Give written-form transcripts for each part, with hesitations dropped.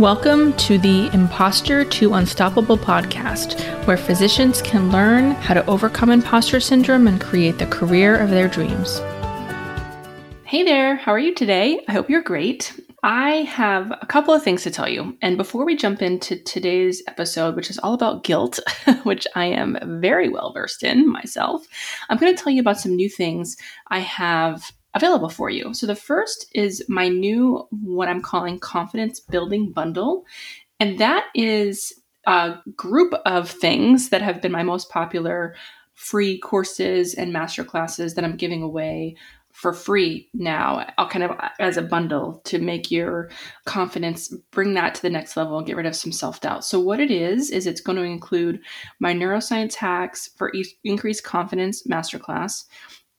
Welcome to the Imposter to Unstoppable podcast, where physicians can learn how to overcome imposter syndrome and create the career of their dreams. Hey there, how are you today? I hope you're great. I have a couple of things to tell you. And before we jump into today's episode, which is all about guilt, which I am very well versed in myself, I'm going to tell you about some new things I have available for you. So the first is my new, what I'm calling confidence building bundle. And that is a group of things that have been my most popular free courses and masterclasses that I'm giving away for free now, I'll kind of as a bundle to make your confidence, bring that to the next level and get rid of some self-doubt. So what it is it's going to include my neuroscience hacks for increased confidence masterclass,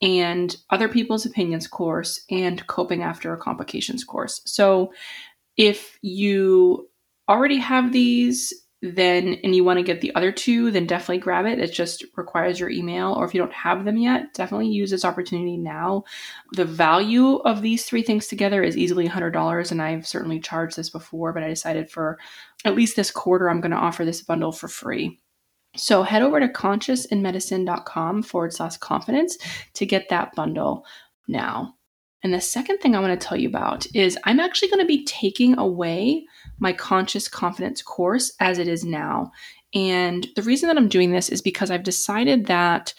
and other people's opinions course, and coping after complications course. So if you already have these, then, and you want to get the other two, then definitely grab it. It just requires your email, or if you don't have them yet, definitely use this opportunity now. The value of these three things together is easily $100. And I've certainly charged this before, but I decided for at least this quarter, I'm going to offer this bundle for free. So head over to consciousinmedicine.com /confidence to get that bundle now. And the second thing I want to tell you about is I'm actually going to be taking away my Conscious Confidence course as it is now. And the reason that I'm doing this is because I've decided that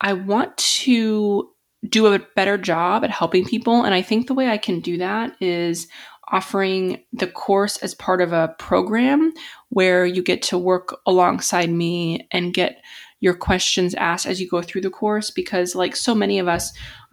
I want to do a better job at helping people. And I think the way I can do that is offering the course as part of a program where you get to work alongside me and get your questions asked as you go through the course. Because like so many of us,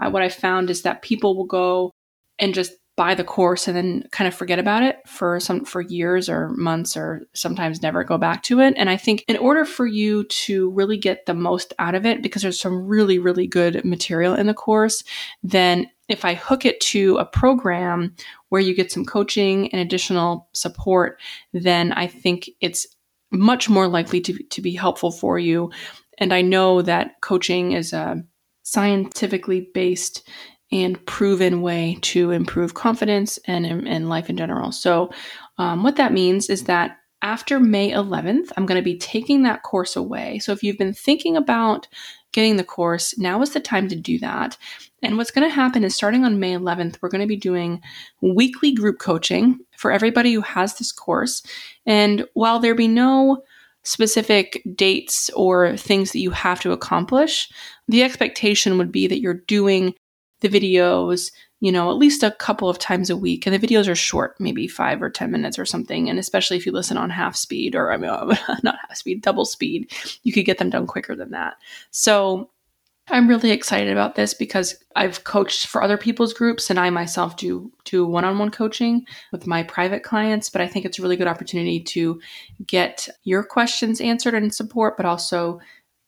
what I found is that people will go and just buy the course and then kind of forget about it for years or months, or sometimes never go back to it. And I think in order for you to really get the most out of it, because there's some really, really good material in the course, then if I hook it to a program where you get some coaching and additional support, then I think it's much more likely to be helpful for you. And I know that coaching is a scientifically based and proven way to improve confidence and life in general. So what that means is that after May 11th, I'm going to be taking that course away. So if you've been thinking about getting the course, now is the time to do that. And what's going to happen is starting on May 11th, we're going to be doing weekly group coaching for everybody who has this course. And while there be no specific dates or things that you have to accomplish, the expectation would be that you're doing the videos, you know, at least a couple of times a week. And the videos are short, maybe 5 or 10 minutes or something. And especially if you listen on half speed, or I mean, not half speed, double speed, you could get them done quicker than that. So I'm really excited about this because I've coached for other people's groups, and I myself do one-on-one coaching with my private clients, but I think it's a really good opportunity to get your questions answered and support, but also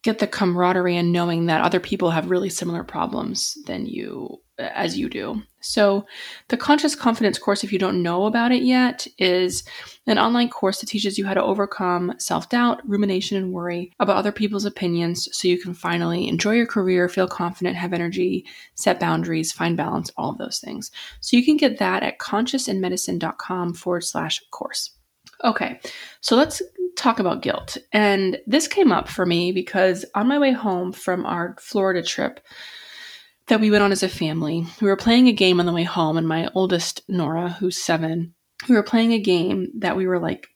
get the camaraderie and knowing that other people have really similar problems than you, as you do. So the Conscious Confidence course, if you don't know about it yet, is an online course that teaches you how to overcome self-doubt, rumination, and worry about other people's opinions so you can finally enjoy your career, feel confident, have energy, set boundaries, find balance, all of those things. So you can get that at consciousinmedicine.com /course. Okay, so let's talk about guilt. And this came up for me because on my way home from our Florida trip that we went on as a family, we were playing a game on the way home, and my oldest, Nora, who's 7, we were playing a game that we were like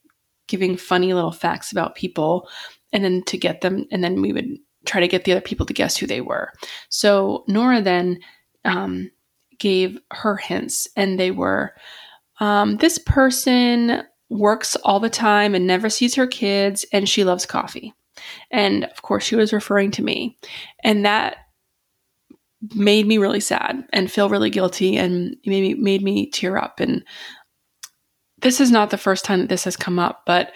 giving funny little facts about people, and then to get them, and then we would try to get the other people to guess who they were. So Nora then gave her hints, and they were, this person works all the time and never sees her kids, and she loves coffee. And of course she was referring to me. And that made me really sad and feel really guilty, and made me tear up. And this is not the first time that this has come up, but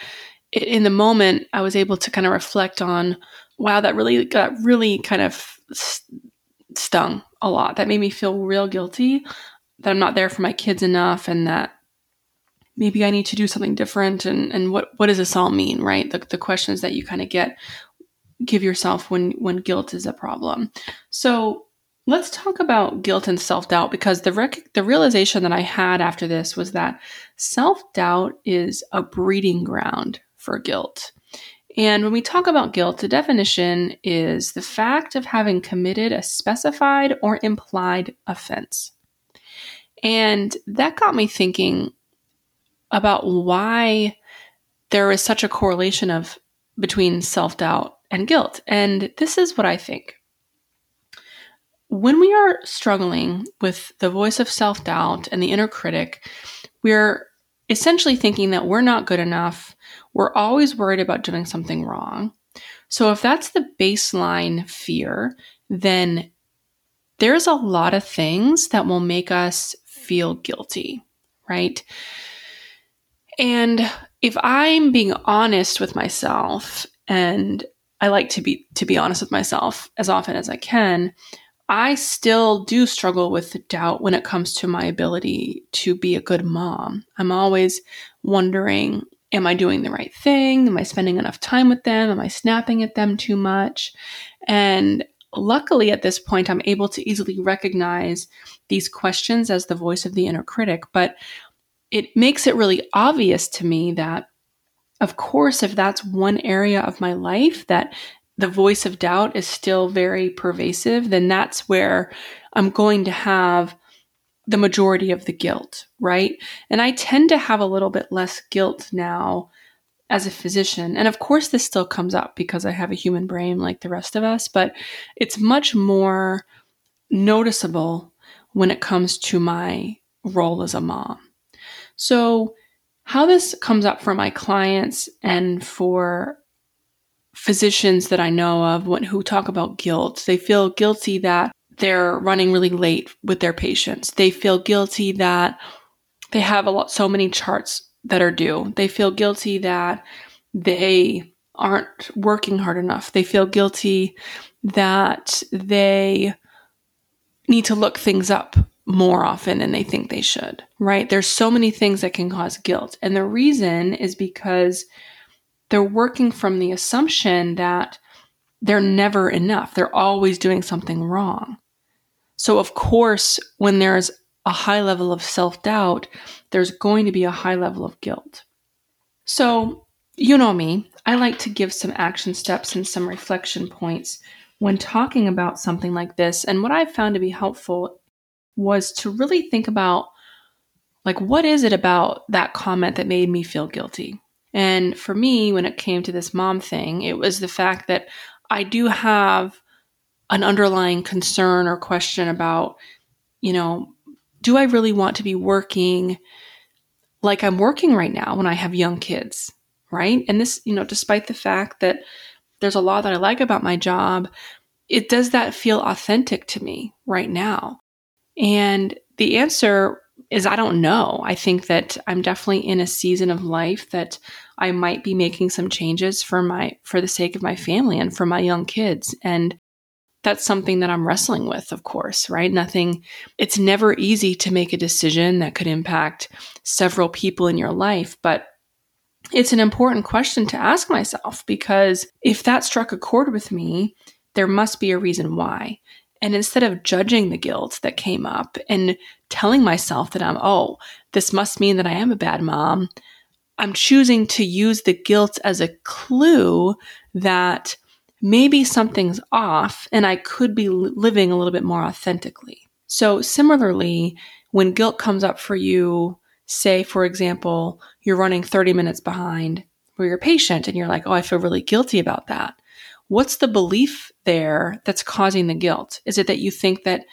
in the moment I was able to kind of reflect on, wow, that really kind of stung a lot. That made me feel real guilty that I'm not there for my kids enough, and that maybe I need to do something different. And what does this all mean, right? The questions that you kind of give yourself when guilt is a problem. So Let's talk about guilt and self-doubt, because the realization that I had after this was that self-doubt is a breeding ground for guilt. And when we talk about guilt, the definition is the fact of having committed a specified or implied offense. And that got me thinking about why there is such a correlation between self-doubt and guilt. And this is what I think. When we are struggling with the voice of self-doubt and the inner critic, we're essentially thinking that we're not good enough. We're always worried about doing something wrong. So if that's the baseline fear, then there's a lot of things that will make us feel guilty, right? And if I'm being honest with myself, and I like to be honest with myself as often as I can, I still do struggle with doubt when it comes to my ability to be a good mom. I'm always wondering, am I doing the right thing? Am I spending enough time with them? Am I snapping at them too much? And luckily at this point, I'm able to easily recognize these questions as the voice of the inner critic, but it makes it really obvious to me that, of course, if that's one area of my life that the voice of doubt is still very pervasive, then that's where I'm going to have the majority of the guilt, right? And I tend to have a little bit less guilt now as a physician. And of course, this still comes up because I have a human brain like the rest of us, but it's much more noticeable when it comes to my role as a mom. So how this comes up for my clients and for physicians that I know of who talk about guilt. They feel guilty that they're running really late with their patients. They feel guilty that they have so many charts that are due. They feel guilty that they aren't working hard enough. They feel guilty that they need to look things up more often than they think they should, right? There's so many things that can cause guilt. And the reason is because they're working from the assumption that they're never enough. They're always doing something wrong. So of course, when there's a high level of self-doubt, there's going to be a high level of guilt. So you know me, I like to give some action steps and some reflection points when talking about something like this. And what I've found to be helpful was to really think about, like, what is it about that comment that made me feel guilty? And for me, when it came to this mom thing, it was the fact that I do have an underlying concern or question about, do I really want to be working like I'm working right now when I have young kids, right? And this, despite the fact that there's a lot that I like about my job, it does that feel authentic to me right now? And the answer is I don't know. I think that I'm definitely in a season of life that I might be making some changes for the sake of my family and for my young kids. And that's something that I'm wrestling with, of course, right? It's never easy to make a decision that could impact several people in your life, but it's an important question to ask myself, because if that struck a chord with me, there must be a reason why. And instead of judging the guilt that came up and telling myself that this must mean that I am a bad mom, I'm choosing to use the guilt as a clue that maybe something's off and I could be living a little bit more authentically. So similarly, when guilt comes up for you, say, for example, you're running 30 minutes behind for your patient and you're like, I feel really guilty about that. What's the belief there that's causing the guilt? Is it that you think that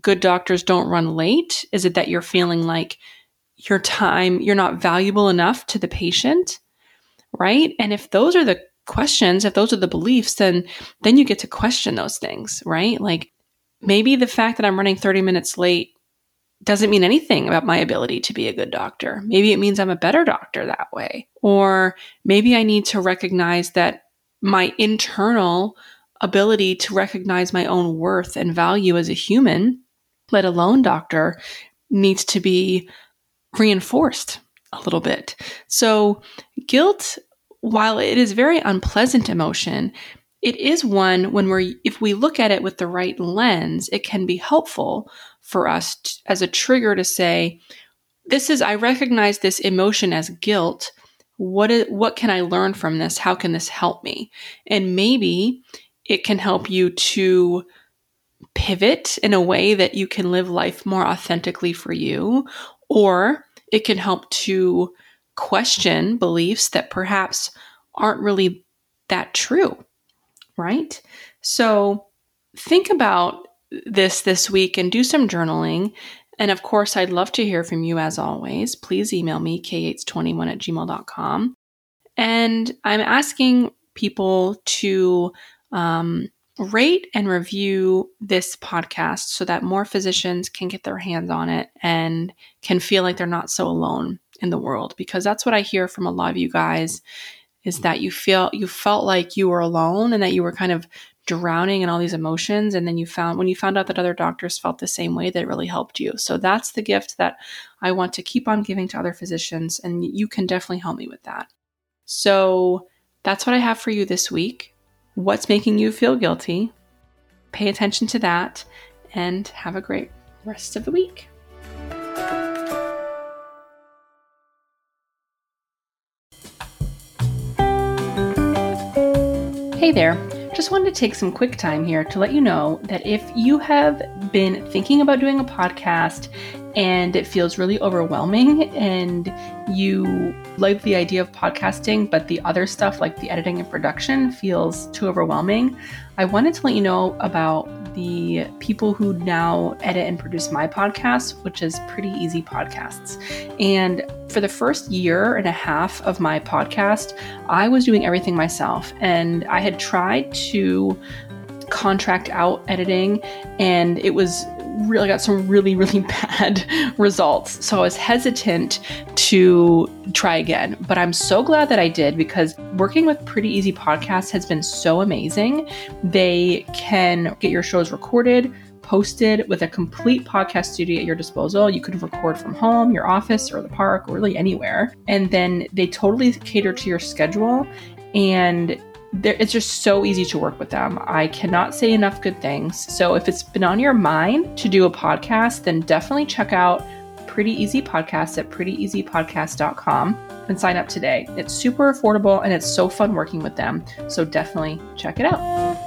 good doctors don't run late? Is it that you're feeling like you're not valuable enough to the patient, right? And if those are the questions, if those are the beliefs, then you get to question those things, right? Like, maybe the fact that I'm running 30 minutes late doesn't mean anything about my ability to be a good doctor. Maybe it means I'm a better doctor that way. Or maybe I need to recognize that my internal ability to recognize my own worth and value as a human, let alone doctor, needs to be reinforced a little bit. So guilt, while it is a very unpleasant emotion, it is one when if we look at it with the right lens, it can be helpful for us as a trigger to say, I recognize this emotion as guilt. What can I learn from this? How can this help me? And maybe it can help you to pivot in a way that you can live life more authentically for you, or it can help to question beliefs that perhaps aren't really that true, right? So think about this week and do some journaling. And of course, I'd love to hear from you as always. Please email me, kh21@gmail.com. And I'm asking people to rate and review this podcast so that more physicians can get their hands on it and can feel like they're not so alone in the world, because that's what I hear from a lot of you guys, is that you felt like you were alone and that you were kind of drowning in all these emotions. And then when you found out that other doctors felt the same way, that really helped you. So that's the gift that I want to keep on giving to other physicians. And you can definitely help me with that. So that's what I have for you this week. What's making you feel guilty? Pay attention to that and have a great rest of the week. Hey there. Just wanted to take some quick time here to let you know that if you have been thinking about doing a podcast and it feels really overwhelming and you like the idea of podcasting, but the other stuff like the editing and production feels too overwhelming, I wanted to let you know about the people who now edit and produce my podcast, which is Pretty Easy Podcasts. And for the first year and a half of my podcast, I was doing everything myself, and I had tried to contract out editing, and it was really got some really, really bad results. So I was hesitant to try again, but I'm so glad that I did, because working with Pretty Easy Podcasts has been so amazing. They can get your shows recorded, posted with a complete podcast studio at your disposal. You could record from home, your office, or the park, or really anywhere. And then they totally cater to your schedule, and it's just so easy to work with them. I cannot say enough good things. So if it's been on your mind to do a podcast, then definitely check out Pretty Easy Podcasts at prettyeasypodcast.com and sign up today. It's super affordable and it's so fun working with them. So definitely check it out.